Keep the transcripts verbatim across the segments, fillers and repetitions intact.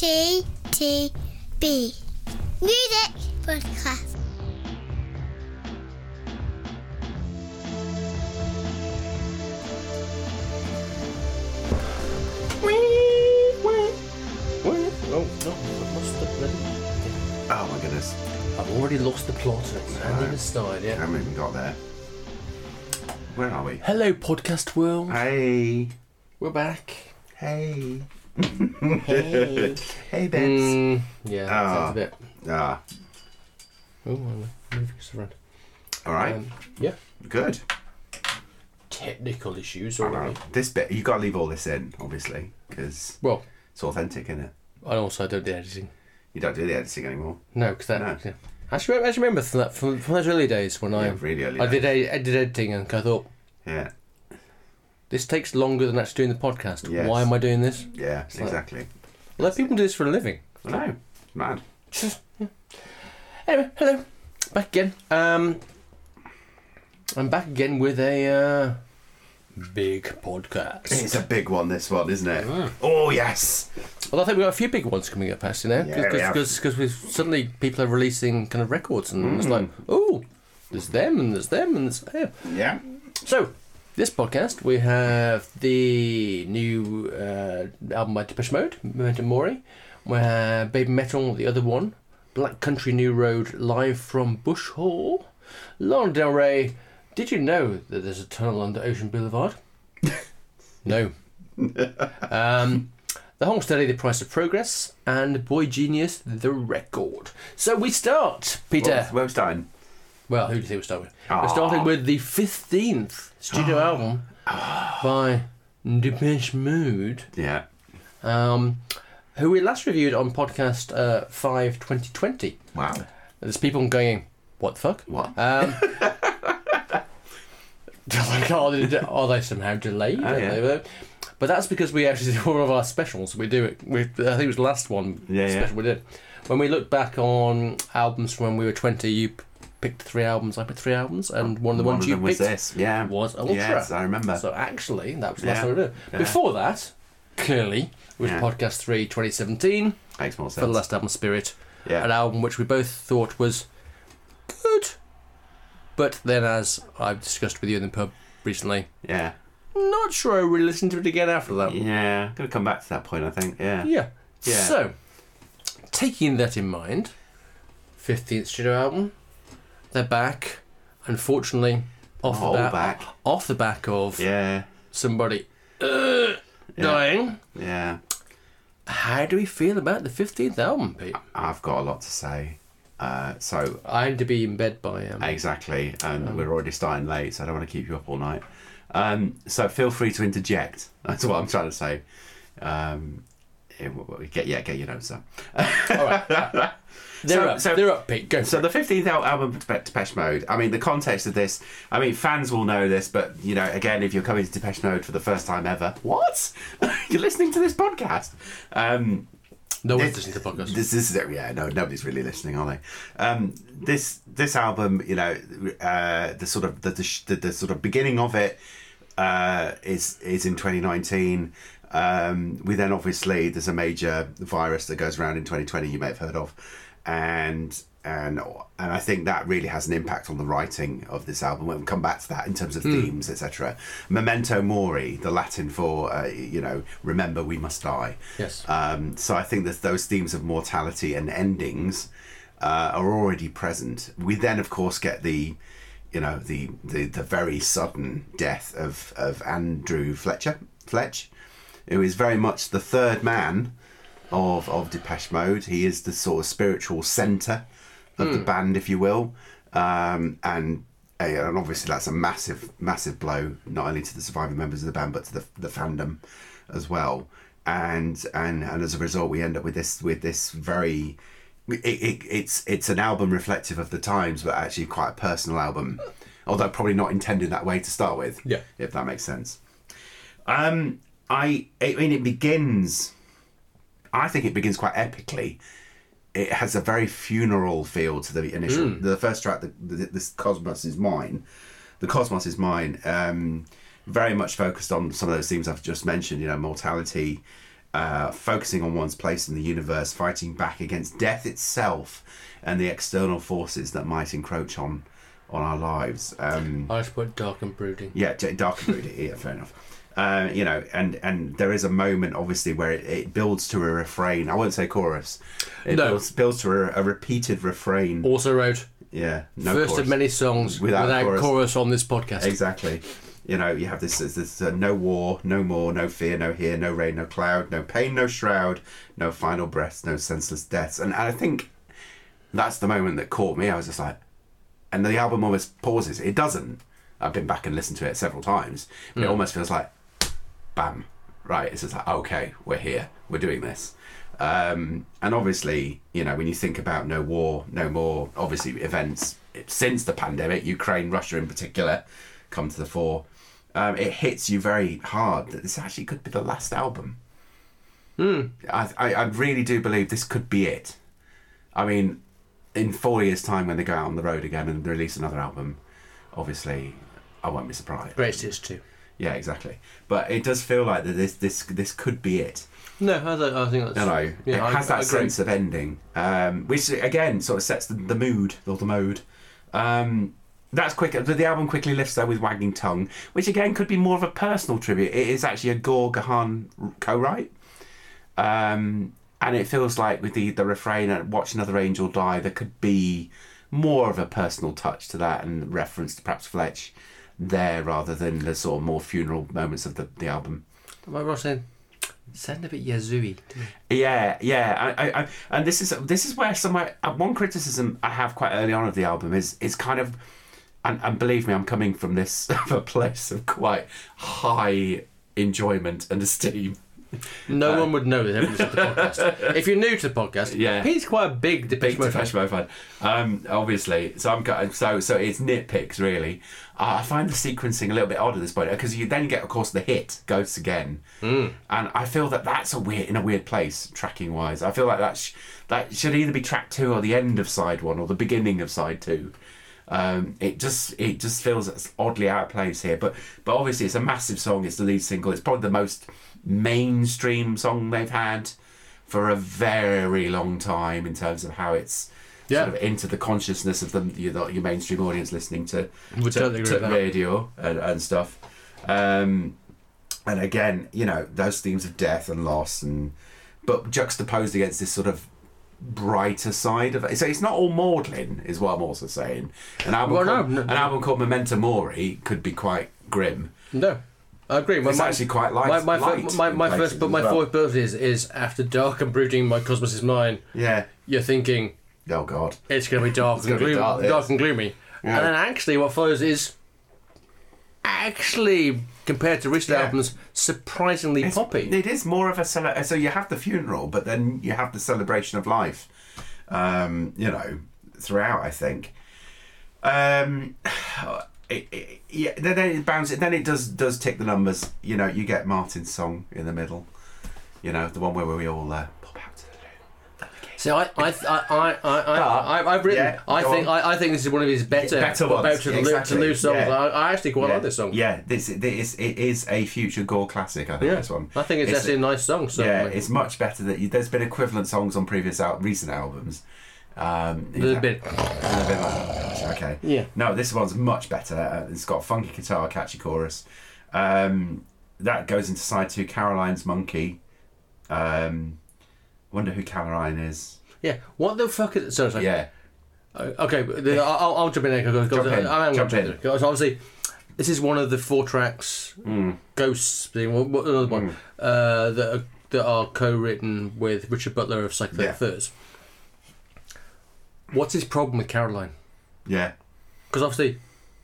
T T B Music Podcast. Wee, wee, wee. Oh, no, I've lost the bloody... Oh my goodness. I've already lost the plot. It's no, not even started yet. I haven't even got there. Where are we? Hello, podcast world. Hey. We're back. Hey. Hey. Hey, Bets. Mm, yeah, that ah, sounds a bit... Ah. Oh, I'll move this around. All right. Um, yeah. Good. Technical issues. All right. This bit, you got to leave all this in, obviously, because well, it's authentic, isn't it? And also, I don't do editing. You don't do the editing anymore? No, because that... No. Yeah. I just remember, I just remember from, that, from, from those early days when yeah, I... really early I days. Did, I did editing and I thought... Yeah. This takes longer than actually doing the podcast. Yes. Why am I doing this? Yeah, it's exactly. Like, well, let people it. do this for a living. I know. It's mad. Just, yeah. Anyway, hello. Back again. Um, I'm back again with a uh, big podcast. It's a big one, this one, isn't it? Mm. Oh, yes. Well, I think we've got a few big ones coming up, actually, now. Because yeah, we've suddenly people are releasing kind of records and mm. it's like, oh, there's them and there's them and there's them. Yeah. So... this podcast, we have the new uh, album by Depeche Mode, Memento Mori. We have Baby Metal, the other one. Black Country, New Road, live from Bush Hall. Lana Del Rey, did you know that there's a tunnel under Ocean Boulevard? No. um, The Hold Steady, The Price of Progress, and Boy Genius, The Record. So we start, Peter. Where are we starting? Well, who do you think we're starting with? Aww. We're starting with the fifteenth studio Aww. album Aww. by Depeche Mode. Yeah. Um, who we last reviewed on podcast uh, five twenty twenty. Wow. There's people going, what the fuck? What? Um, like, are, they, are they somehow delayed? Oh, yeah. But that's because we actually did one of our specials. We do it. We, I think it was the last one yeah, special yeah. we did. When we look back on albums from when we were twenty, you... picked three albums, I picked three albums, and one of the one ones of you picked was, this. Yeah. was Ultra. Yes, I remember. So actually, that was the last yeah. time we did. Yeah. Before that, clearly, was yeah. podcast three, twenty seventeen. Makes more sense. For the last album, Spirit. Yeah. An album which we both thought was good, but then as I've discussed with you in the pub recently, yeah, not sure I really listened to it again after that. Yeah, I'm going to come back to that point, I think. Yeah. Yeah. yeah. So, taking that in mind, fifteenth studio album, they're back, unfortunately, off oh, the back, back, off the back of yeah. somebody uh, yeah. dying. Yeah. How do we feel about the fifteenth album, Pete? I've got a lot to say. Uh, so I'm to be in bed by um, exactly, and um, we're already starting late, so I don't want to keep you up all night. Um, so feel free to interject. That's what I'm trying to say. Um, get yeah, get your notes up. All right. They're so, up, so, they're up, Pete. Go. So the fifteenth album, Depeche Mode. I mean, the context of this. I mean, fans will know this, but you know, again, if you're coming to Depeche Mode for the first time ever, what? You're listening to this podcast. Um, no one's listening to the podcast. This, this is it. Yeah, no, nobody's really listening, are they? Um, this this album, you know, uh, the sort of the, the the sort of beginning of it uh, is is in twenty nineteen. Um, we then obviously there's a major virus that goes around in twenty twenty. You may have heard of. And and and I think that really has an impact on the writing of this album. We'll come back to that in terms of mm. themes, et cetera. Memento Mori, the Latin for uh, you know, remember we must die. Yes. Um, so I think that those themes of mortality and endings uh, are already present. We then, of course, get the you know the the, the very sudden death of of Andrew Fletcher, Fletch, who is very much the third man of of Depeche Mode. He is the sort of spiritual centre of mm. the band, if you will, um, and and obviously that's a massive massive blow not only to the surviving members of the band but to the the fandom as well. And and and as a result, we end up with this with this very it, it, it's it's an album reflective of the times, but actually quite a personal album, although probably not intended that way to start with. Yeah, if that makes sense. Um, I I mean it begins. I think it begins quite epically. It has a very funeral feel to the initial, mm. the first track, the, the, this Cosmos Is Mine. The Cosmos Is Mine, um, very much focused on some of those themes I've just mentioned, you know, mortality, uh, focusing on one's place in the universe, fighting back against death itself and the external forces that might encroach on on our lives. Um, I just put dark and brooding. Yeah, dark and brooding. Yeah, fair enough. Uh, you know, and, and there is a moment, obviously, where it, it builds to a refrain. I won't say chorus. It no. builds, builds to a, a repeated refrain. Also wrote... Yeah, no First chorus. Of many songs without, without chorus. chorus on this podcast. Exactly. You know, you have this, this, this uh, no war, no more, no fear, no here, no rain, no cloud, no pain, no shroud, no final breaths, no senseless deaths. And, and I think that's the moment that caught me. I was just like... And the album almost pauses. It doesn't. I've been back and listened to it several times. But mm. it almost feels like, bam, right? It's just like, okay, we're here. We're doing this. Um, and obviously, you know, when you think about no war, no more, obviously events since the pandemic, Ukraine, Russia in particular, come to the fore. Um, it hits you very hard that this actually could be the last album. Mm. I, I, I really do believe this could be it. I mean, in four years' time when they go out on the road again and release another album, obviously, I won't be surprised. Greatest hits too. Yeah, exactly. But it does feel like that this this this could be it. No, I, I think that's... No, no. Yeah, it has I, that I sense of ending, um, which, again, sort of sets the, the mood, or the mode. Um, that's quick. The album quickly lifts, though, with Wagging Tongue, which, again, could be more of a personal tribute. It is actually a Gore Gahan co-write. Um, and it feels like with the, the refrain, and Watch Another Angel Die, there could be more of a personal touch to that and reference to perhaps Fletch there rather than the sort of more funeral moments of the, the album. Am I right saying? Sound a bit Yazoo-y to me. Yeah, yeah. I, I, I, and this is this is where somewhere one criticism I have quite early on of the album is is kind of, and, and believe me, I'm coming from this a place of quite high enjoyment and esteem. No um, one would know this episode of the podcast. If you're new to the podcast, yeah. He's quite a big Depeche Mode fan. fan. Um, obviously, so I'm so so it's nitpicks really. Uh, I find the sequencing a little bit odd at this point because you then get, of course, the hit Ghosts again, mm. and I feel that that's a weird in a weird place tracking wise. I feel like that sh- that should either be track two or the end of side one or the beginning of side two. Um, it just it just feels oddly out of place here, but but obviously it's a massive song. It's the lead single. It's probably the most mainstream song they've had for a very long time in terms of how it's yeah. sort of into the consciousness of the your, your mainstream audience listening to, to, totally to radio and, and stuff. Um, and again, you know, those themes of death and loss, and but juxtaposed against this sort of brighter side of it. So it's not all maudlin, is what I'm also saying. An album, well, called, no, no, an album called Memento Mori could be quite grim. No. I agree. Well, it's my, actually quite light. My, my, light my, my, my first, but my well. fourth birthday is, is after dark and brooding. My cosmos is mine. Yeah, you're thinking, oh god, it's going to be dark and gloomy. Dark, dark and gloomy. Yeah. And then actually, what follows is actually compared to recent yeah. albums, surprisingly it's, poppy. It is more of a cele- so you have the funeral, but then you have the celebration of life. Um, you know, throughout, I think. Um. It, it, yeah, then it bounces. Then it does does tick the numbers. You know, you get Martin's song in the middle. You know, the one where we all uh, pop out to the loo. So I I I I I I've written. Yeah, I think I, I think this is one of his better better ones. About to, exactly. to loo songs. Yeah. I, I actually quite yeah. like this song. Yeah, this this it is a future Gore classic. I think yeah. this one. I think it's, it's actually a nice song. Certainly. Yeah, it's much better that you, there's been equivalent songs on previous al- recent albums. Um, a little know, bit, a little bit like, oh, okay. Yeah. No, this one's much better. It's got a funky guitar, catchy chorus. Um, that goes into side two. Caroline's Monkey. Um, wonder who Caroline is. Yeah. What the fuck is? Sorry, sorry. Yeah. Okay, I'll, I'll jump in there. Go, go, jump in. I'm jump in. Because obviously, this is one of the four tracks. Mm. Ghosts being another one mm. uh, that are, that are co-written with Richard Butler of Psychedelic yeah. Furs. What's his problem with Caroline? Yeah. Because obviously,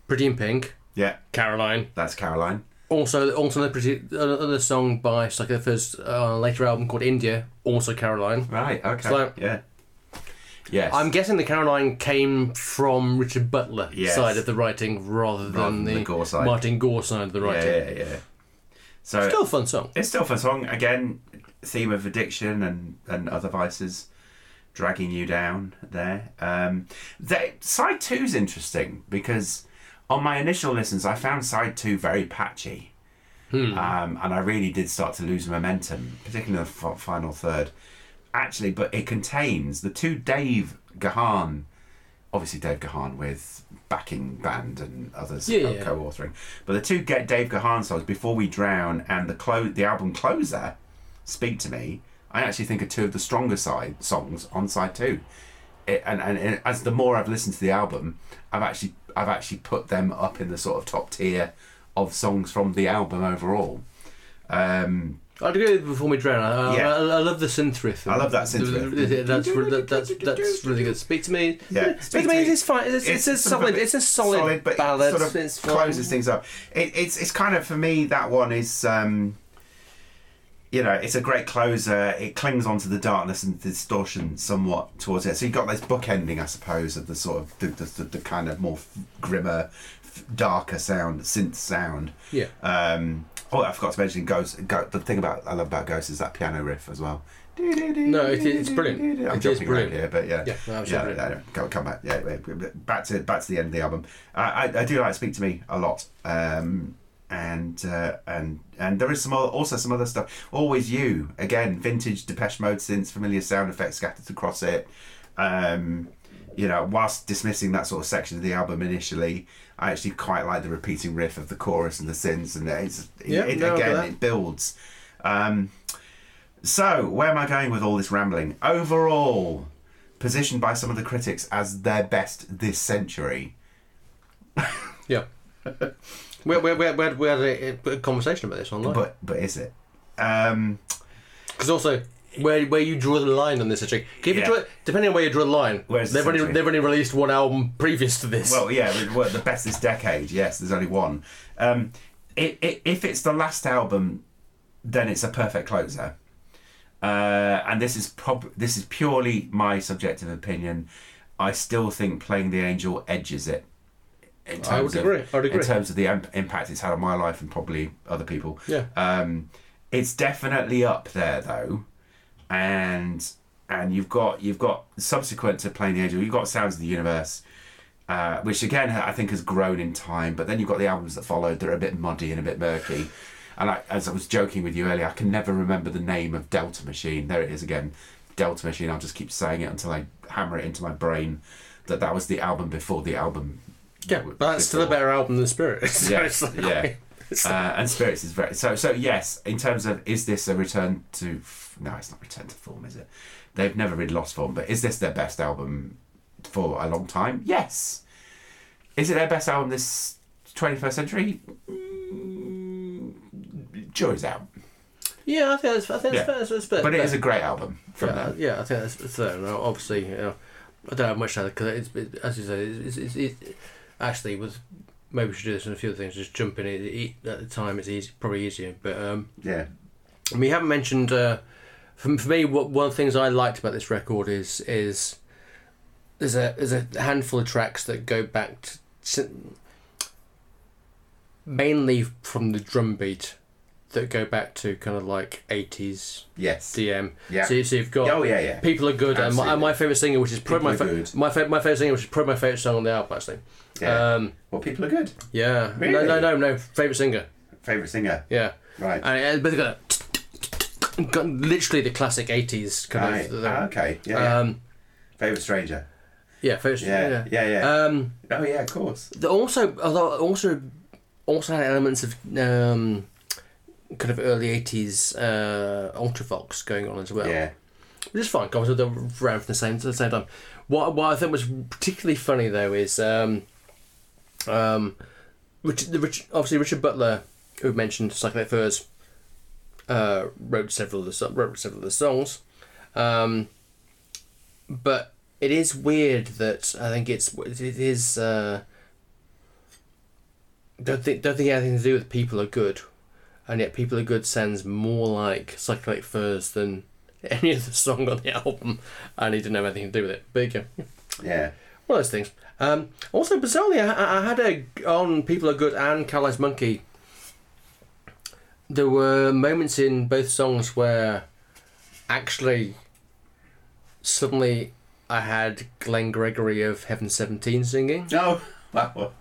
Pretty in Pink. Yeah. Caroline. That's Caroline. Also, also another, pretty, another song by Psychedelic Furs on a later album called India, also Caroline. Right, okay. So, yeah. Yes. I'm guessing the Caroline came from Richard Butler yes. side of the writing rather than, rather than the, the Gore side. Martin Gore side of the writing. Yeah, yeah, yeah. So it's still a fun song. It's still a fun song. Again, theme of addiction and, and other vices. Dragging you down there. Um, they, side two's interesting because on my initial listens, I found side two very patchy. Hmm. Um, and I really did start to lose momentum, particularly in the f- final third. Actually, but it contains the two Dave Gahan, obviously Dave Gahan with backing band and others yeah, co- yeah. co-authoring, but the two Dave Gahan songs, Before We Drown and the clo- the album closer, Speak to Me, I actually think are two of the stronger side songs on side two. It, and, and and as the more I've listened to the album, I've actually I've actually put them up in the sort of top tier of songs from the album overall. Um, I'd go with Before We Drown. I, yeah. I, I love the synth riff. I love that synth riff. That's that, that's that's really good. Speak to Me. Yeah. Speak to Me. It's fine. It's, it's, it's a solid. It's a solid, solid but ballad. It sort of it's closes fun. Things up. It, it's it's kind of for me that one is. Um, You know, it's a great closer. It clings onto the darkness and distortion somewhat towards it. So you've got this bookending, I suppose, of the sort of the, the, the kind of more grimmer, darker sound, synth sound. Yeah. Um, oh, I forgot to mention Ghost. Go, the thing about I love about Ghost is that piano riff as well. No, it, it's brilliant. I'm it jumping around here, but yeah, yeah, no, yeah no, no, come, come back. Yeah, back to back to the end of the album. I, I, I do like Speak to Me a lot. Um, And uh, and and there is some other, also some other stuff. Always You, again, vintage Depeche Mode synths, familiar sound effects scattered across it. Um, you know, whilst dismissing that sort of section of the album initially, I actually quite like the repeating riff of the chorus and the synths, and it's yeah, it, no, again it builds. Um, so where am I going with all this rambling? Overall, positioned by some of the critics as their best this century. Yeah. We we we we had a conversation about this online. But but is it? Because um, also where where you draw the line on this, actually, if yeah. you draw, depending on where you draw the line, Where's they've the only they've only released one album previous to this. Well, yeah, the best this decade. Yes, there's only one. Um, it, it, if it's the last album, then it's a perfect closer. Uh, and this is prob this is purely my subjective opinion. I still think Playing the Angel edges it. In terms I would agree. Of, I would agree. In terms of the um, impact it's had on my life and probably other people. Yeah. Um, it's definitely up there though, and and you've got you've got subsequent to Playing the Angel, you've got Sounds of the Universe, uh, which again I think has grown in time. But then you've got the albums that followed that are a bit muddy and a bit murky. And I, as I was joking with you earlier, I can never remember the name of Delta Machine. There it is again, Delta Machine. I'll just keep saying it until I hammer it into my brain that that was the album before the album. Yeah, but that's before. Still a better album than Spirits. Yeah, so like, yeah. Uh, and Spirits is very... So, so yes, in terms of, is this a return to... No, it's not return to form, is it? They've never really lost form, but is this their best album for a long time? Yes. Is it their best album this twenty-first century? Mm, jury's out. Yeah, I think that's, I think yeah. that's, fair, that's fair. But it is a great album from yeah, them. Yeah, I think that's fair. Now, obviously, you know, I don't have much to add, because it, as you say, it's... it's, it's it, Actually, was maybe we should do this and a few other things. Just jump in it at the time. It's easy, probably easier. But um, yeah, and we haven't mentioned. Uh, for, for me, what, one of the things I liked about this record is is there's a there's a handful of tracks that go back to, to, mainly from the drum beat that go back to kind of like eighties. Yes. D M. Yeah. So, you, so you've got. Oh yeah, yeah. People Are Good, and my, and my favorite singer, which is probably my fa- my fa- my favorite singer, which is probably my favorite song on the album actually. Yeah. Um, well, People Are Good. Yeah. Really? No, no, no, no. Favorite singer. Favorite singer. Yeah. Right. And but they've got, a, got literally the classic eighties kind right. of. Ah, okay. Yeah. Um, yeah. Favorite stranger. Yeah. Favorite yeah. stranger. Yeah, yeah. yeah. Um, oh yeah, of course. Also, although also, also had elements of. Um, kind of early eighties uh, Ultravox going on as well. Yeah. Which is fine, because they're around from the same, the same time. What, what I think was particularly funny, though, is um, um, Richard, the Richard, obviously Richard Butler, who mentioned Psychedelic Furs, uh, wrote several of the, wrote several of the songs. Um, but it is weird that I think it's... It is... Uh, don't think, don't think it has anything to do with People Are Good. And yet People Are Good sounds more like Psychedelic Furs than any other song on the album. And he didn't have anything to do with it. But yeah. Yeah. One of those things. Um, also, bizarrely, I, I had a, on People Are Good and Catalyzed Monkey, there were moments in both songs where actually suddenly I had Glenn Gregory of Heaven seventeen singing. Oh, wow.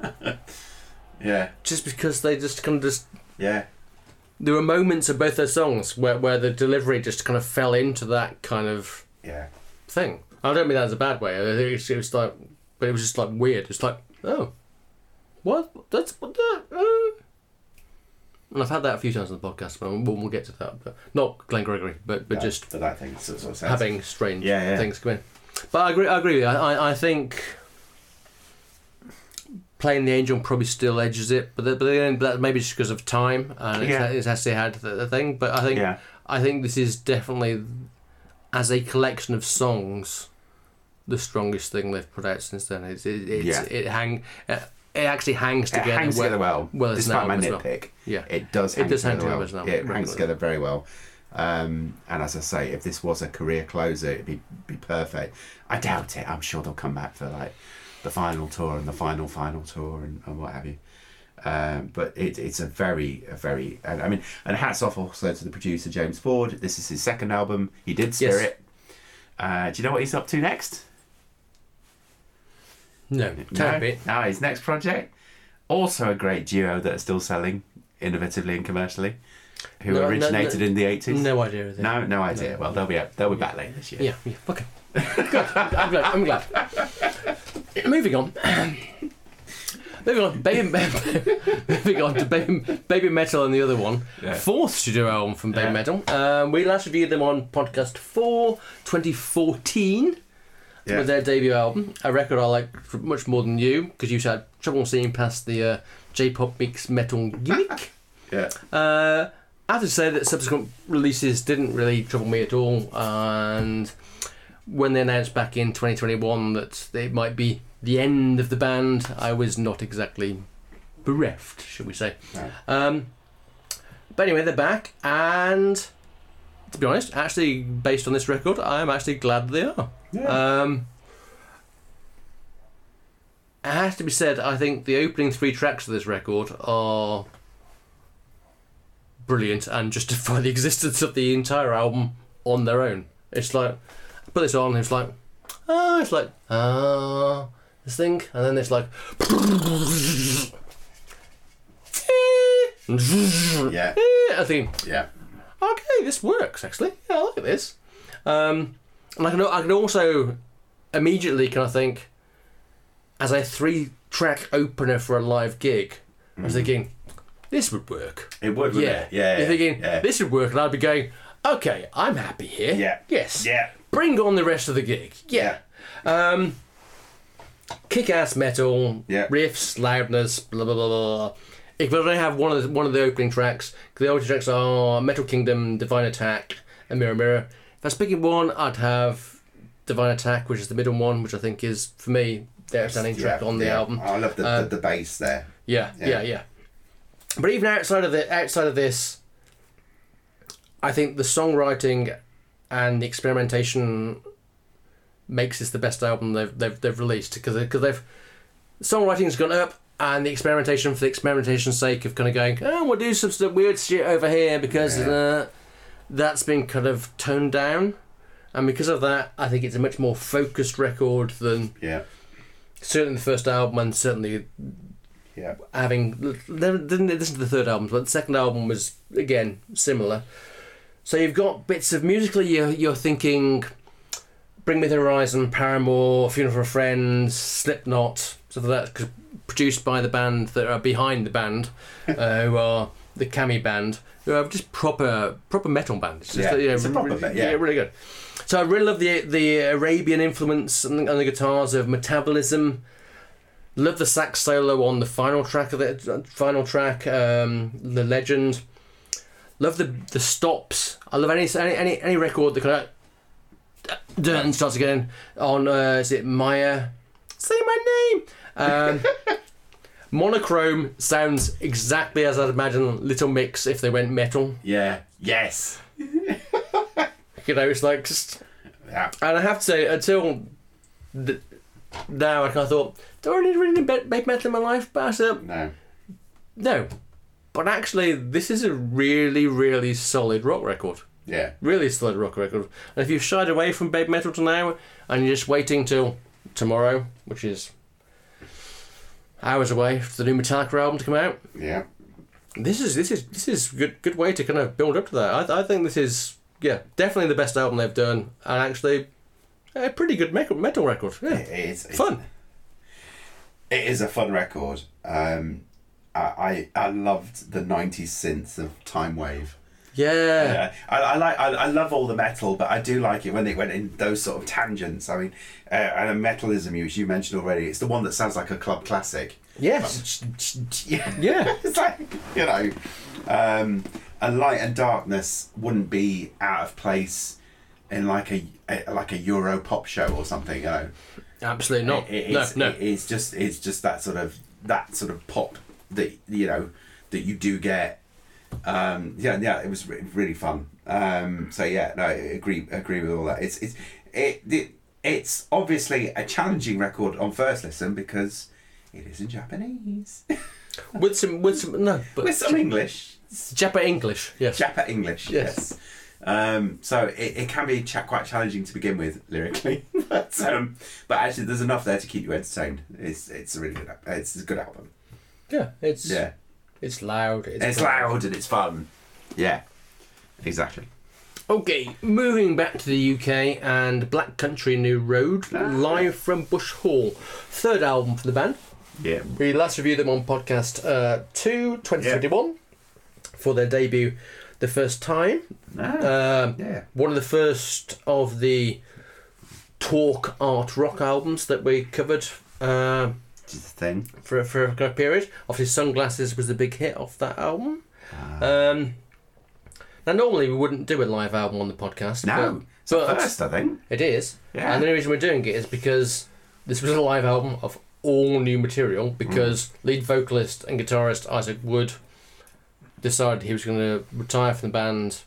Yeah. Just because they just kind of just... Yeah. there were moments of both their songs where, where the delivery just kind of fell into that kind of yeah thing. I don't mean that as a bad way. It was, it was like, but it was just like weird. It's like, oh, what? That's what that. Uh. And I've had that a few times on the podcast, but we'll, we'll get to that. But not Glenn Gregory, but but no, just but that thing sort of having strange yeah, yeah. things come in. But I agree. I agree with you. I I think Playing the Angel probably still edges it, but the, but then that maybe just because of time and yeah. it's, it's actually had the, the thing. But I think yeah. I think this is definitely, as a collection of songs, the strongest thing they've put out since then. It's, it it's, yeah. it hang it actually hangs together. It hangs together well. well Despite my nitpick, well. yeah, it does. Hang it does hang together well. well. It hangs together very well. Um, and as I say, if this was a career closer, it'd be be perfect. I doubt it. I'm sure they'll come back for like the final tour and the final final tour and, and what have you. Um, but it, it's a very, a very. Uh, I mean, and hats off also to the producer James Ford. This is his second album. He did Spirit. Yes. Uh, do you know what he's up to next? No, no, bit. no. His next project, also a great duo that are still selling innovatively and commercially, who no, originated no, no, in the eighties. No idea. No, no idea. No, well, no. they'll be up, they'll be yeah. back later this year. Yeah, yeah. Okay. Good. I'm glad. I'm glad. Moving on. Moving on, baby, moving on to Baby, Baby Metal and the other one. Yeah. Fourth studio album from Baby yeah. Metal. Um, we last reviewed them on podcast four, twenty fourteen, yeah. with their debut album. A record I like much more than you, because you've had trouble seeing past the uh, J-pop mix metal gimmick. yeah. Uh, I have to say that subsequent releases didn't really trouble me at all, and when they announced back in twenty twenty-one that it might be the end of the band, I was not exactly bereft, should we say. No. Um, but anyway, they're back, and to be honest, actually, based on this record, I'm actually glad they are. Yeah. Um, it has to be said, I think the opening three tracks of this record are brilliant and justify the existence of the entire album on their own. It's like, put this on, it's like, ah, it's like, ah, this thing, and then it's like, yeah, I think, yeah, okay, this works actually. Yeah, I like this. Um, and I can, I can also immediately kind of think, as a three-track opener for a live gig, I was mm. thinking, this would work. It would, wouldn't yeah. it? Yeah, yeah. You're thinking yeah. this would work, and I'd be going, okay, I'm happy here. Yeah. Yes. Yeah. Bring on the rest of the gig. Yeah. yeah. Um, kick-ass metal, yeah. riffs, loudness, blah blah blah blah. If I don't have one of the, one of the opening tracks, because the opening tracks are Metal Kingdom, Divine Attack, and Mirror Mirror. If I was picking one, I'd have Divine Attack, which is the middle one, which I think is for me the outstanding track yeah, on the yeah. album. Oh, I love the, uh, the the bass there. Yeah, yeah, yeah. yeah. But even outside of the outside of this, I think the songwriting and the experimentation makes this the best album they've they've, they've released, because because they've, songwriting's gone up and the experimentation for the experimentation's sake of kind of going, oh, we'll do some sort of weird shit over here, because yeah. uh, that's been kind of toned down, and because of that, I think it's a much more focused record than yeah. certainly the first album, and certainly. Yeah, having didn't listen to the third album, but the second album was again similar. So you've got bits of musically you're, you're thinking, Bring Me the Horizon, Paramore, Funeral for a Friend, Slipknot, so that's produced by the band that are behind the band, uh, who are the Kami Band, who are just proper proper metal band. It's just, yeah, you know, it's a proper really, band, yeah. yeah, really good. So I really love the the Arabian influence and the, and the guitars of Metabolism. Love the sax solo on the final track of it. Final track, um, The Legend. Love the the stops. I love any any any record that kind of uh, starts again on. Uh, is it Maya? Say my name. Um, monochrome sounds exactly as I'd imagine Little Mix if they went metal. Yeah. Yes. You know, it's like just. Yeah. And I have to say, until the, now, I kind of thought, do I really need really baby metal in my life? But I said, no. No. But actually, this is a really, really solid rock record. Yeah. Really solid rock record. And if you've shied away from baby metal till now, and you're just waiting till tomorrow, which is hours away for the new Metallica album to come out. Yeah. This is this is this is good good way to kind of build up to that. I I think this is yeah definitely the best album they've done, and actually a pretty good metal metal record. Yeah, it is fun. It, it is a fun record. Um, I I, I loved the nineties synths of Time Wave. Yeah, yeah. I, I like I, I love all the metal, but I do like it when it went in those sort of tangents. I mean, uh, and metalism, which you mentioned already, it's the one that sounds like a club classic. Yes. But, yeah. yeah. It's like, you know, um, a light and darkness wouldn't be out of place in like a, a like a Euro pop show or something, you know. Absolutely not. It, it's, no, no. It, it's just it's just that sort of that sort of pop that you know that you do get. Um, yeah, yeah, it was re- really fun. Um, so yeah, no, I agree agree with all that. It's it's it, it it's obviously a challenging record on first listen because it is in Japanese. with some, with some, no, but with some English. Japa English, yes. Japa English, yes. yes. Um, so it, it can be cha- quite challenging to begin with lyrically, but um, but actually there's enough there to keep you entertained. It's it's a really good it's a good album. Yeah, it's yeah, it's loud. It's, it's loud and it's fun. Yeah, exactly. Okay, moving back to the U K and Black Country, New Road, ah. live from Bush Hall, third album for the band. Yeah. We last reviewed them on podcast uh, two, twenty twenty-one, yeah. for their debut the first time. Ah, um, yeah. One of the first of the talk art rock albums that we covered uh, thing. For, for a period. Obviously, Sunglasses was the big hit off that album. Ah. Um, now, normally we wouldn't do a live album on the podcast. No, but, it's but first, I think. It is. Yeah. And the only reason we're doing it is because this was a live album of all new material because mm. lead vocalist and guitarist Isaac Wood decided he was going to retire from the band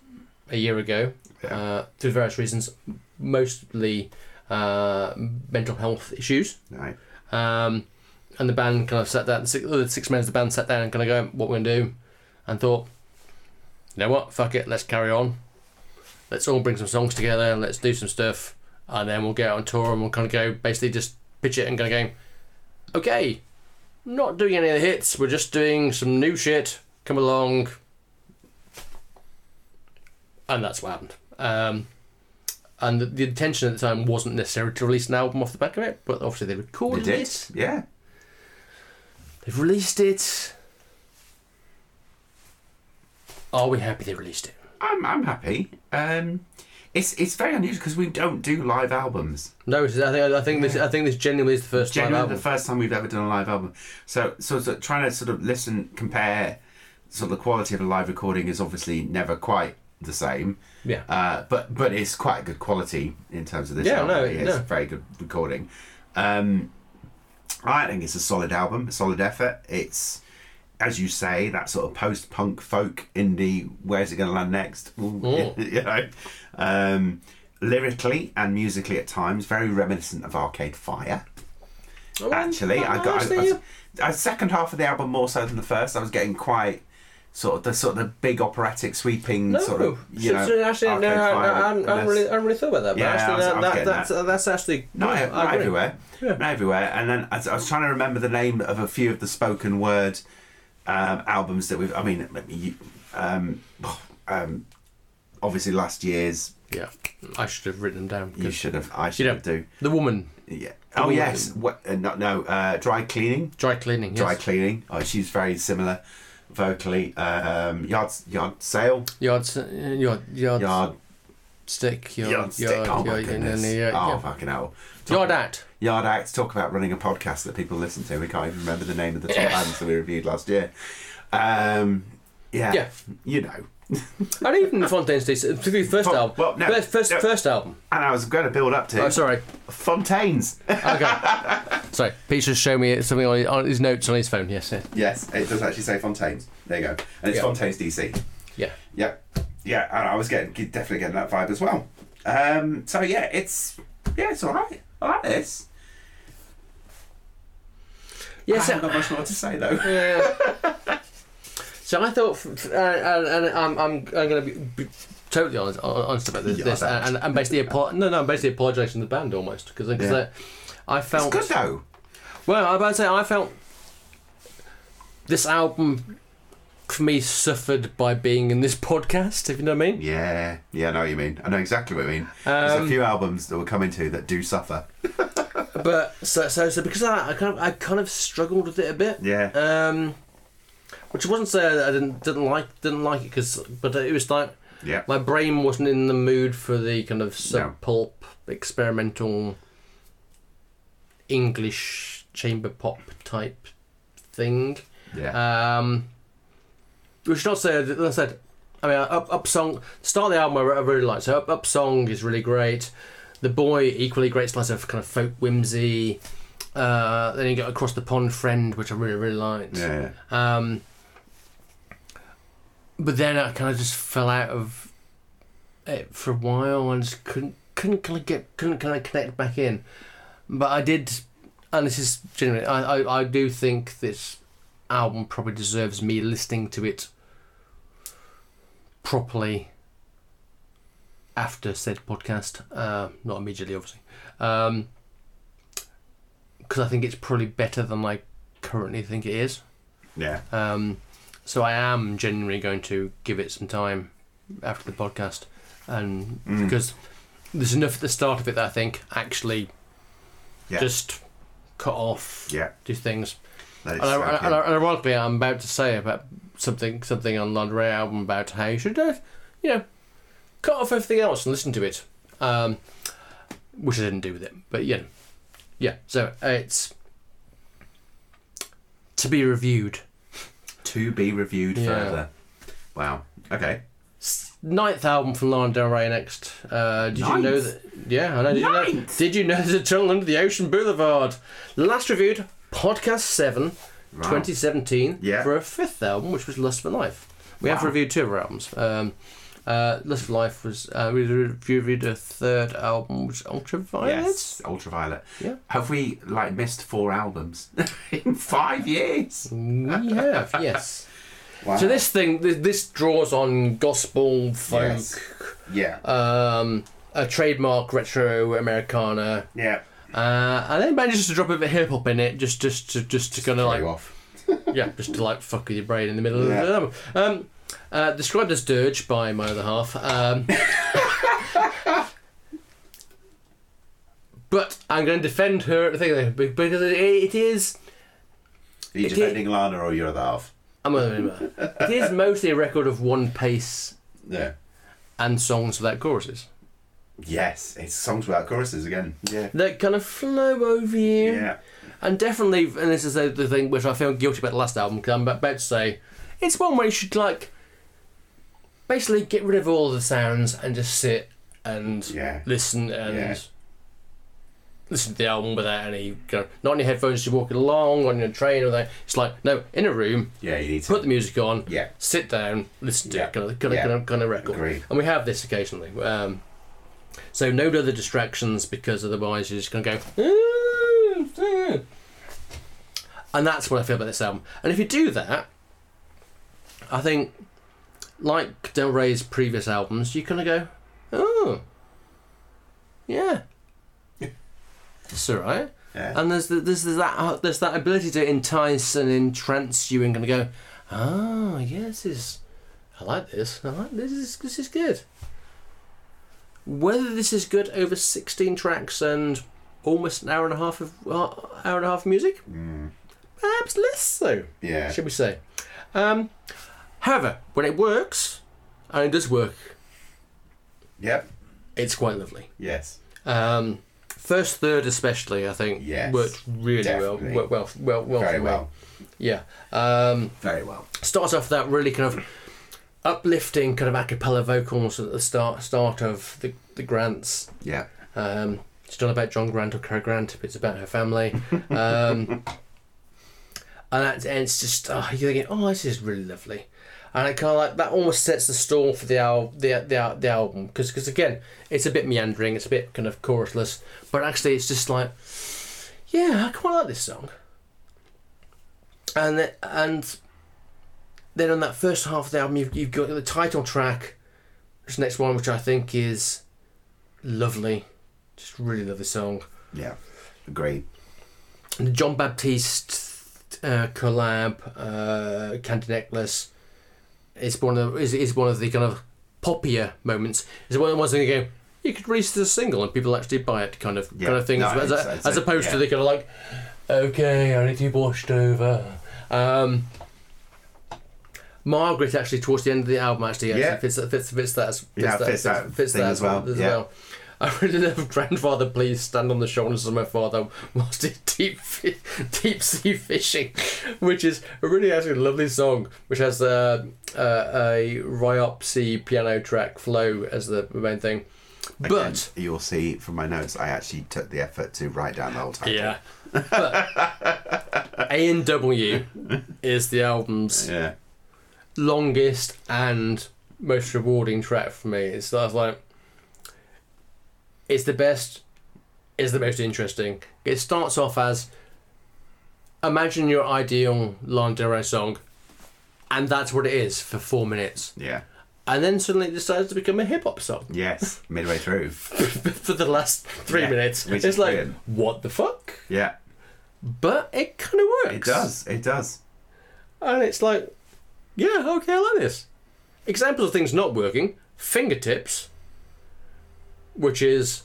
a year ago yeah. uh, through various reasons, mostly uh, mental health issues. Right. Um, and the band kind of sat down, the other six members of the band sat down and kind of go, what we're going to do? And thought, you know what, fuck it, let's carry on. Let's all bring some songs together and let's do some stuff. And then we'll get out on tour and we'll kind of go, basically just pitch it and kind of go, okay, not doing any of the hits, we're just doing some new shit, come along. And that's what happened. Um, and the, the intention at the time wasn't necessarily to release an album off the back of it, but obviously they recorded they did. it. Yeah. They've released it. Are we happy they released it? I'm I'm happy. Um, it's it's very unusual because we don't do live albums. No, I think I think yeah. this I think this genuinely is the first genuinely live album. the first time we've ever done a live album. So, so so trying to sort of listen, compare, sort of the quality of a live recording is obviously never quite the same. Yeah. Uh, but but it's quite good quality in terms of this. Yeah, album. no, it's no. a very good recording. Um, I think it's a solid album, a solid effort. It's, as you say, that sort of post-punk folk indie, where's it going to land next? Ooh, oh. you know, um, lyrically and musically at times, very reminiscent of Arcade Fire. Oh, Actually, I got I, I, I, second half of the album more so than the first. I was getting quite sort of the sort of the big operatic sweeping no. sort of you know. So, actually, Arcade no, Fire I, I, I'm, I'm really, I'm really thought about that. But yeah, actually, was, that, that, that's, that. that's actually not, yeah, not everywhere, yeah. not everywhere. And then I, I was trying to remember the name of a few of the spoken word. Um, albums that we've, I mean, um, um, obviously last year's. Yeah, I should have written them down. You should have. I should you know, have do. The Woman. Yeah. The oh woman. yes. What? Uh, no. no uh, dry cleaning. Dry cleaning. Yes. Dry cleaning. Oh, she's very similar vocally. Um, yard yard sale. Yard yard yard. Yard stick. Yard, yard stick. Yard, oh my yard, goodness. The, uh, oh yeah. fucking hell. Talk Yard Act. Yard Act. Talk about running a podcast that people listen to. We can't even remember the name of the two bands that we reviewed last year. Um, yeah, yeah, you know. And even Fontaines D C, the first Fon- album. Well, no, first, first, no. first album. And I was going to build up to. Oh, sorry. Fontaines. Okay. Sorry, Pete's just showed me something on his, on his notes on his phone. Yes. Yeah. Yes, it does actually say Fontaines. There you go. And it's yeah. Fontaines D C. Yeah. Yeah. Yeah. And I was getting definitely getting that vibe as well. Um, so yeah, it's yeah, it's all right. I like this. Yes, I haven't got much more to say though. Yeah. So I thought, uh, and, and I'm I'm I'm going to be, be totally honest, honest about this, yeah, this and, and basically apo- no no I'm basically apologising to the band almost because yeah. I, I felt it's good though. Well, I about to say I felt this album for me suffered by being in this podcast, if you know what I mean. Yeah, yeah, I know what you mean. I know exactly what you mean. Um, There's a few albums that we'll come into that do suffer. But so so so because I, I kind of I kind of struggled with it a bit. Yeah. Um, which I wasn't saying I didn't didn't like didn't like it, cause, but it was like yeah. my brain wasn't in the mood for the kind of sub pulp no. experimental English chamber pop type thing. Yeah. Um, which not say that I said. I mean, up up song start the album I really like. So up, up song is really great. The Boy, equally great slice of kind of folk whimsy. Uh, then you got Across the Pond Friend, which I really, really liked. Yeah. Um, but then I kind of just fell out of it for a while and just couldn't, couldn't kind of get, couldn't kind of connect back in. But I did, and this is genuinely, I, I, I do think this album probably deserves me listening to it properly after said podcast, uh, not immediately obviously, because um, I think it's probably better than I currently think it is. Yeah. Um, so I am genuinely going to give it some time after the podcast, and mm. because there's enough at the start of it that I think actually yeah. just cut off, yeah. do things. And, I, I, and ironically, I'm about to say about something something on Lana Del Rey album about how you should have, you know, cut off everything else and listen to it, um, which I didn't do with it, but yeah, yeah. So uh, it's to be reviewed. To be reviewed yeah. further. Wow. Okay. Ninth album from Lana Del Rey next. Uh, did Ninth? you know that? Yeah, I know. Did Ninth? you know? Did you know there's a tunnel under the Ocean Boulevard? Last reviewed podcast seven, wow. twenty seventeen, yeah. for a fifth album, which was Lust for Life. We wow. have reviewed two of our albums. Um, Uh, Lust for Life was uh, we reviewed a third album, which was Ultraviolet. Yes, Ultraviolet. Yeah. Have we like missed four albums in five years? We have, yes. Wow. So this thing, this draws on gospel, folk, yes. yeah, um, a trademark retro Americana, yeah, uh, and then manages to drop a bit of hip hop in it, just just to just to kind of like, off. yeah, just to like fuck with your brain in the middle yeah. of the album. Um, Uh, described as dirge by my other half, um, but I'm going to defend her because it is. Are you defending is, Lana or your other half? I'm gonna, it is mostly a record of one pace, yeah, and songs without choruses. Yes, it's songs without choruses again. Yeah, that kind of flow over you. Yeah, and definitely, and this is the thing which I feel guilty about the last album because I'm about to say it's one where you should like. Basically, get rid of all the sounds and just sit and yeah. listen and yeah. listen to the album without any, kind of, not on your headphones. You're walking along on your train or that. It's like no, in a room. Yeah, you need to put the music on. Yeah, sit down, listen to yeah. it, kind of, kind, yeah. of, kind, of, kind of record. Agreed. And we have this occasionally. Um, so no other distractions because otherwise you're just gonna go. Ah, ah. And that's what I feel about this album. And if you do that, I think. Like Del Rey's previous albums, you kind of go, oh, yeah, that's all right. Yeah. And there's the, there's that there's that ability to entice and entrance you and kind of go, oh, yeah, this is, I like this, I like this, this is, this is good. Whether this is good over sixteen tracks and almost an hour and a half of uh, hour and a half of music, mm. perhaps less so. Yeah, should we say? Um. However, when it works, and it does work, yep, it's quite lovely. Yes. Um, first third especially, I think, yes, worked really definitely. well. Well, well, well, very well. Yeah. Um, very well. Starts off that really kind of uplifting kind of a cappella vocals at the start start of the the Grants. Yeah. Um, it's not about John Grant or Cary Grant, but it's about her family. Um, and, that, and it's just oh, you're thinking, oh, this is really lovely. And it kind of like that almost sets the stall for the al- the the the album because because again it's a bit meandering, it's a bit kind of chorusless, but actually it's just like, yeah, I quite like this song. And then, and then on that first half of the album, you've you've got the title track, this next one, which I think is lovely, just really lovely song. Yeah, agreed. And the John Baptiste uh, collab, uh, Candy Necklace. it's one of the, is is one of the kind of poppier moments. It's one of the ones that you go, you could release this single and people actually buy it, kind of yeah. kind of things, no, as, a, as opposed yeah. to the kind of like, okay, I need to be washed over. Um, Margaret actually towards the end of the album actually, actually yeah. fits, fits, fits that fits yeah, that fits that, fits that as well. As yeah. well. I really love Grandfather Please Stand on the Shoulders of My Father Whilst in deep, deep Sea Fishing, which is a really actually lovely song, which has a, a, a Ryopsy piano track flow as the main thing. Again, but you'll see from my notes, I actually took the effort to write down the whole title. Yeah. But A and W is the album's yeah. longest and most rewarding track for me. It's like... It's the best, it's the most interesting. It starts off as, imagine your ideal Lana Del Rey song, and that's what it is for four minutes. Yeah. And then suddenly it decides to become a hip-hop song. Yes, midway through. For the last three yeah, minutes. Which it's is like, brilliant. What the fuck? Yeah. But it kind of works. It does, it does. And it's like, yeah, okay, I like this. Examples of things not working, Fingertips... Which is,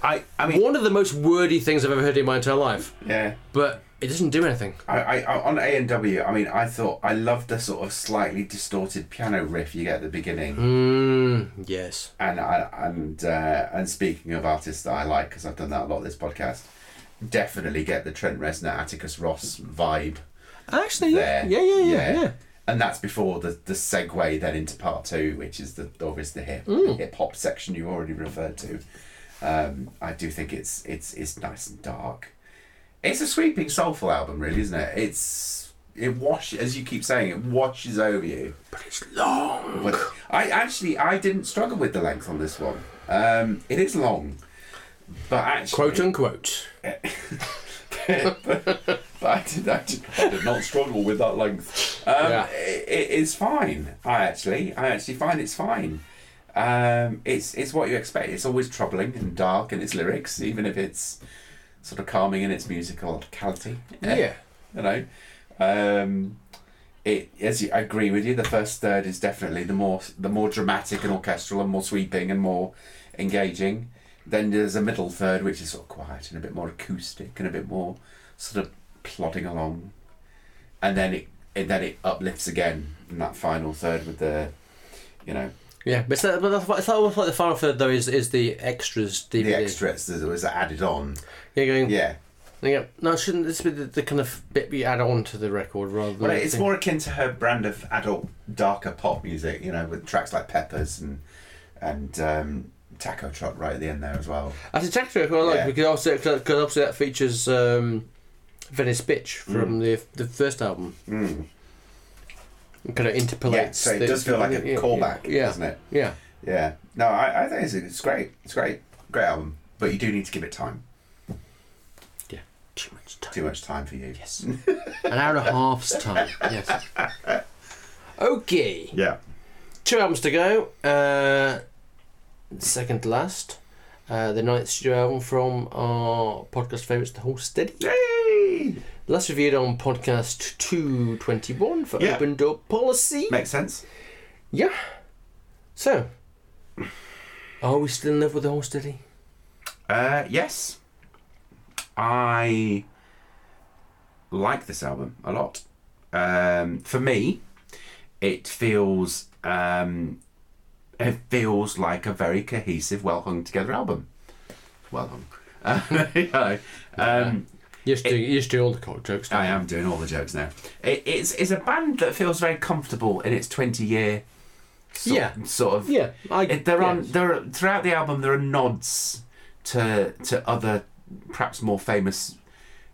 I, I mean, one of the most wordy things I've ever heard in my entire life. Yeah, but it doesn't do anything. I, I, I on A and W, I mean, I thought I loved the sort of slightly distorted piano riff you get at the beginning. Mm, yes. And I, and uh, and speaking of artists that I like, because I've done that a lot of this podcast, definitely get the Trent Reznor, Atticus Ross vibe. Actually, there. yeah, yeah, yeah, yeah. yeah. yeah. And that's before the, the segue then into part two, which is the obviously the hip mm. hip hop section you already referred to. Um, I do think it's it's it's nice and dark. It's a sweeping soulful album, really, isn't it? It's it wash as you keep saying, it washes over you. But it's long. But I actually I didn't struggle with the length on this one. Um, it is long, but actually quote unquote. but, but I did, I did, I did not struggle with that length. Um, yeah. it, it is fine. I actually, I actually find it's fine. Um, it's it's what you expect. It's always troubling and dark in its lyrics, even if it's sort of calming in its musicality. Yeah, yeah. You know, um, it. As you, I agree with you, the first third is definitely the more the more dramatic and orchestral and more sweeping and more engaging. Then there's a middle third, which is sort of quiet and a bit more acoustic and a bit more sort of plodding along. And then it and then it uplifts again in that final third with the, you know... Yeah, but it's, that, but that's, it's almost like the final third, though, is, is the extras D V D. The extras, is added on. Yeah, going... Yeah. Go, no, shouldn't this be the, the kind of bit we add on to the record rather than... Well, it's anything. More akin to her brand of adult, darker pop music, you know, with tracks like Peppers and... and um, Taco Truck right at the end there as well. That's a Taco Truck I like yeah. because obviously, cause obviously that features um, Venice Bitch from mm. the the first album. Mm. Kind of interpolates. Yeah, so it the, does feel like a yeah, callback, yeah. doesn't it? Yeah. Yeah. No, I, I think it's, it's great. It's great. Great album. But you do need to give it time. Yeah. Too much time. Too much time for you. Yes. An hour and a half's time. Yes. Okay. Yeah. Two albums to go. Uh... Second to last, uh, the ninth studio album from our podcast favourites, The Hold Steady. Yay! Last reviewed on podcast two twenty-one for yeah. Open Door Policy. Makes sense. Yeah. So, are we still in love with The Hold Steady? Uh, yes. I like this album a lot. Um, for me, it feels... Um, It feels like a very cohesive, well-hung-together album. Well-hung. Uh, you know, um, you're just, it, doing, you're just doing all the cock jokes now. I am doing all the jokes now. It, it's, it's a band that feels very comfortable in its twenty-year sort, yeah. sort of... Yeah. I, there yeah. Are, there are, throughout the album, there are nods to to other, perhaps more famous...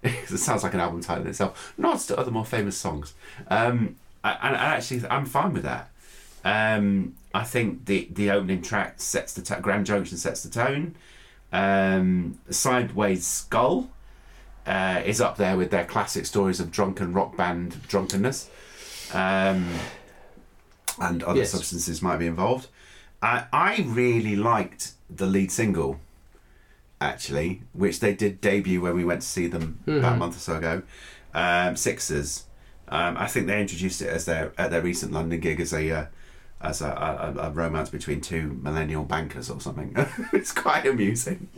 It sounds like an album title in itself. Nods to other more famous songs. Um, and, and actually, I'm fine with that. Um, I think the, the opening track sets the t- Grand Junction sets the tone. Um, Sideways Skull uh, is up there with their classic stories of drunken rock band drunkenness, um, and other yes. substances might be involved. Uh, I really liked the lead single, actually, which they did debut when we went to see them mm-hmm. about a month or so ago. Um, Sixers. Um, I think they introduced it as their at their recent London gig as a. Uh, as a, a, a romance between two millennial bankers or something. It's quite amusing.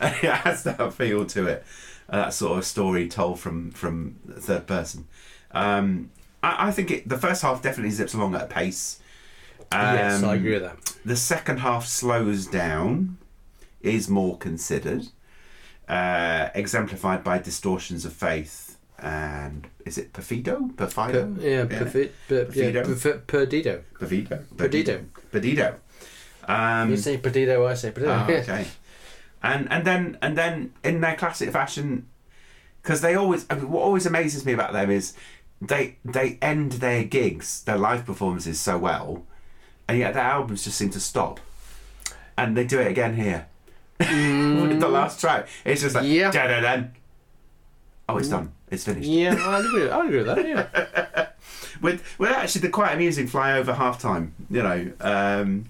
And it has that feel to it, uh, that sort of story told from from third person. Um, I, I think it, the first half definitely zips along at a pace. Um, yes, I agree with that. The second half slows down, is more considered, uh, exemplified by distortions of faith and... Is it perfido? Perfido? Per, yeah, perfi- per, perfido. Yeah, perf- perdido. Perfido. Perdido. Perdido. Um, you say perdido, I say perdido. Oh, okay. and and then and then in their classic fashion, because they always, I mean, what always amazes me about them is they they end their gigs, their live performances so well, and yet their albums just seem to stop, and they do it again here mm. with the last track. It's just like yeah. da da da. Oh, it's done. It's finished. Yeah, I agree. I agree with that. Yeah, with with actually the quite amusing flyover halftime. You know, um,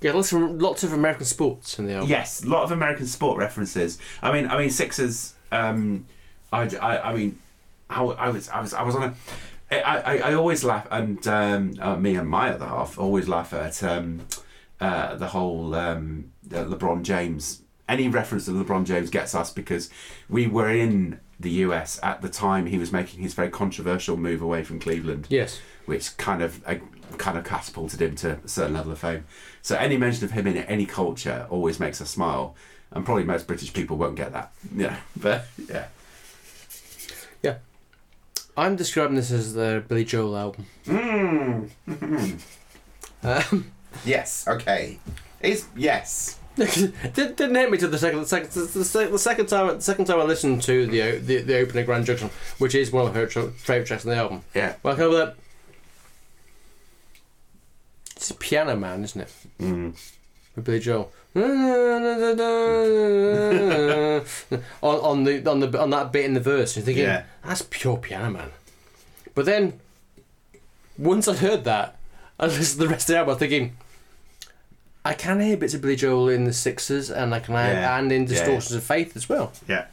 yeah, lots of lots of American sports in the album. Yes, a lot of American sport references. I mean, I mean, Sixers. Um, I, I, I mean, I, I was I was I was on a. I, I, I always laugh, and um, uh, me and my other half always laugh at um, uh, the whole um, uh, LeBron James. Any reference to LeBron James gets us because we were in the U S at the time he was making his very controversial move away from Cleveland. Yes, which kind of uh, kind of catapulted him to a certain level of fame. So any mention of him in any culture always makes us smile, and probably most British people won't get that. Yeah, but yeah, yeah. I'm describing this as the Billy Joel album. Mm. um. Yes. Okay. It's yes. Didn't didn't hit me till the second the second the second time the second time I listened to the the, the opening Grand Junction, which is one of her tr- favourite tracks on the album. Yeah. Well, over that. It's a Piano Man, isn't it? Mm. With Billy Joel. on on the on the on that bit in the verse, you're thinking yeah. that's pure Piano Man. But then, once I heard that, I listened to the rest of the album, I'm thinking. I can hear bits of Billy Joel in the Sixers, and I can yeah. hear, and in Distortions yeah. of Faith as well. Yeah.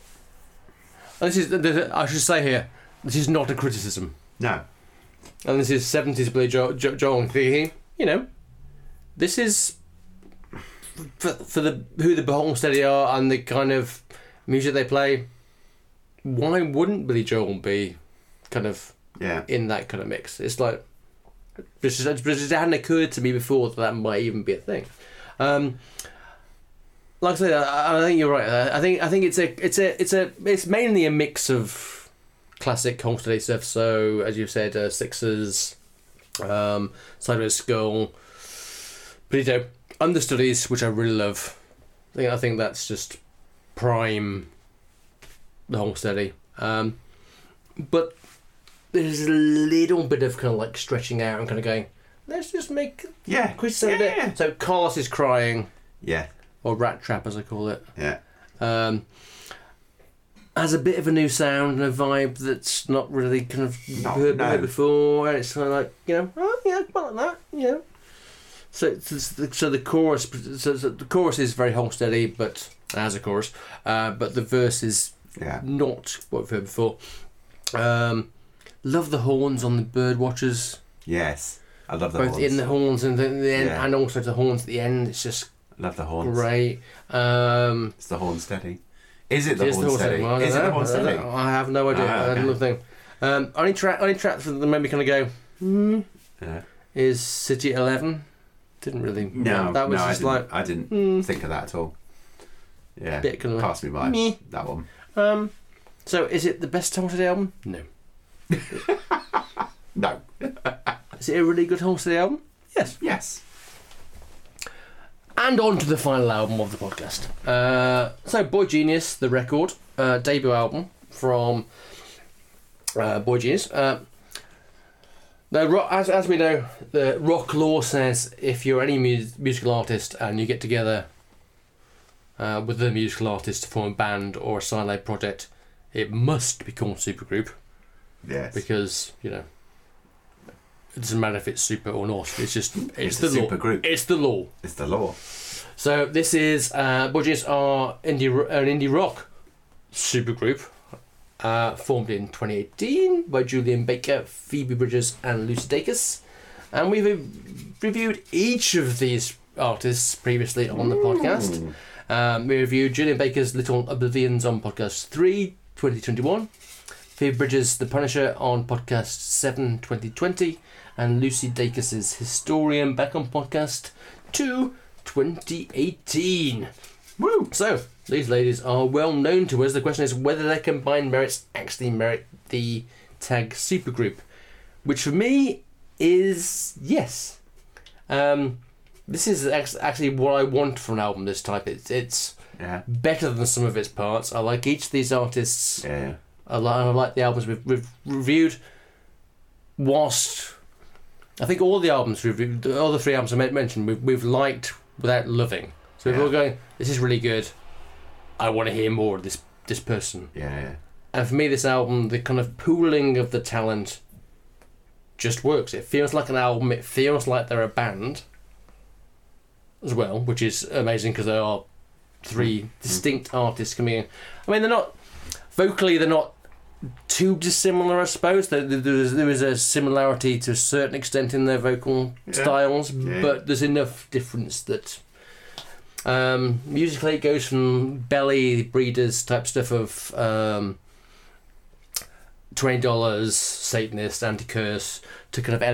And this is I should say here, this is not a criticism. No. And this is seventies Billy Joel, Joel thinking, you know, this is for, for the who the Hold Steady are and the kind of music they play. Why wouldn't Billy Joel be kind of yeah. in that kind of mix? It's like. But it hadn't occurred to me before that that might even be a thing. Um, like I said, I, I think you're right. I think I think it's a it's a it's a it's mainly a mix of classic Hold Steady stuff. So as you said, uh, Sixers, um, Sideways Skull, Perdido, understudies, which I really love. I think I think that's just prime the Hold Steady. Um, but. There's a little bit of kind of like stretching out and kind of going, let's just make yeah, criticism yeah, a bit. So Carlos is crying, yeah, or Rat Trap as I call it, yeah, um, has a bit of a new sound and a vibe that's not really kind of not, heard no. before. And it's kind of like you know, oh yeah, quite like that, you know. So so, so the chorus, so, so the chorus is very Hold Steady, but as a chorus, uh, but the verse is yeah. not what we've heard before. Um, Love the horns on the Bird Watchers. Yes, I love the Both horns. Both in the horns and the, the end, yeah. and also the horns at the end. It's just I love the horns. Great. Um, it's the Hold Steady. Is it the Hold Steady? Well, is know. it the Hold Steady? I have no idea. Ah, okay. I don't think. Um, only track, only track that made me kind of go, hmm, yeah. is City Eleven. Didn't really. No, that was no, just I like I didn't mm, think of that at all. Yeah, bit kind of passed me by meh. that one. Um, so is it the best Hold Steady album? No. No. Is it a really good Hold Steady album? Yes. Yes. And on to the final album of the podcast. Uh, so, Boy Genius, the record, uh, debut album from uh, Boy Genius. Uh, now, as, as we know, the rock law says if you're any mu- musical artist and you get together uh, with a musical artist to form a band or a side project, it must be called supergroup. Yes. Because, you know, it doesn't matter if it's super or not. It's just, it's, it's the law. Group. It's the law. It's the law. So this is, uh, Boy Genius are indie, an indie rock supergroup uh, formed in twenty eighteen by Julian Baker, Phoebe Bridgers and Lucy Dacus. and we've reviewed each of these artists previously on the Ooh. podcast. Um, we reviewed Julian Baker's Little Oblivions on podcast three, twenty twenty-one, Phoebe Bridgers' The Punisher on podcast seven, twenty twenty, and Lucy Dacus' Historian back on podcast two, twenty eighteen. Woo! So, these ladies are well known to us. The question is whether their combined merits actually merit the tag supergroup, which for me is yes. Um, this is actually what I want from an album this type. It's, it's yeah. better than some of its parts. I like each of these artists. Yeah. I like, I like the albums we've, we've reviewed. Whilst I think all the albums we've reviewed, all the three albums I mentioned, we've, we've liked without loving. So we're yeah. all going, this is really good. I want to hear more of this this person. Yeah, yeah. And for me, this album, the kind of pooling of the talent just works. It feels like an album. It feels like they're a band as well, which is amazing because there are three distinct mm. artists coming in. I mean, they're not... Vocally, they're not too dissimilar, I suppose. There, there's, there is a similarity to a certain extent in their vocal yeah. styles, yeah. but there's enough difference that... Um, musically, it goes from belly breeders type stuff of um, twenty dollars, Satanist, anti-curse to kind of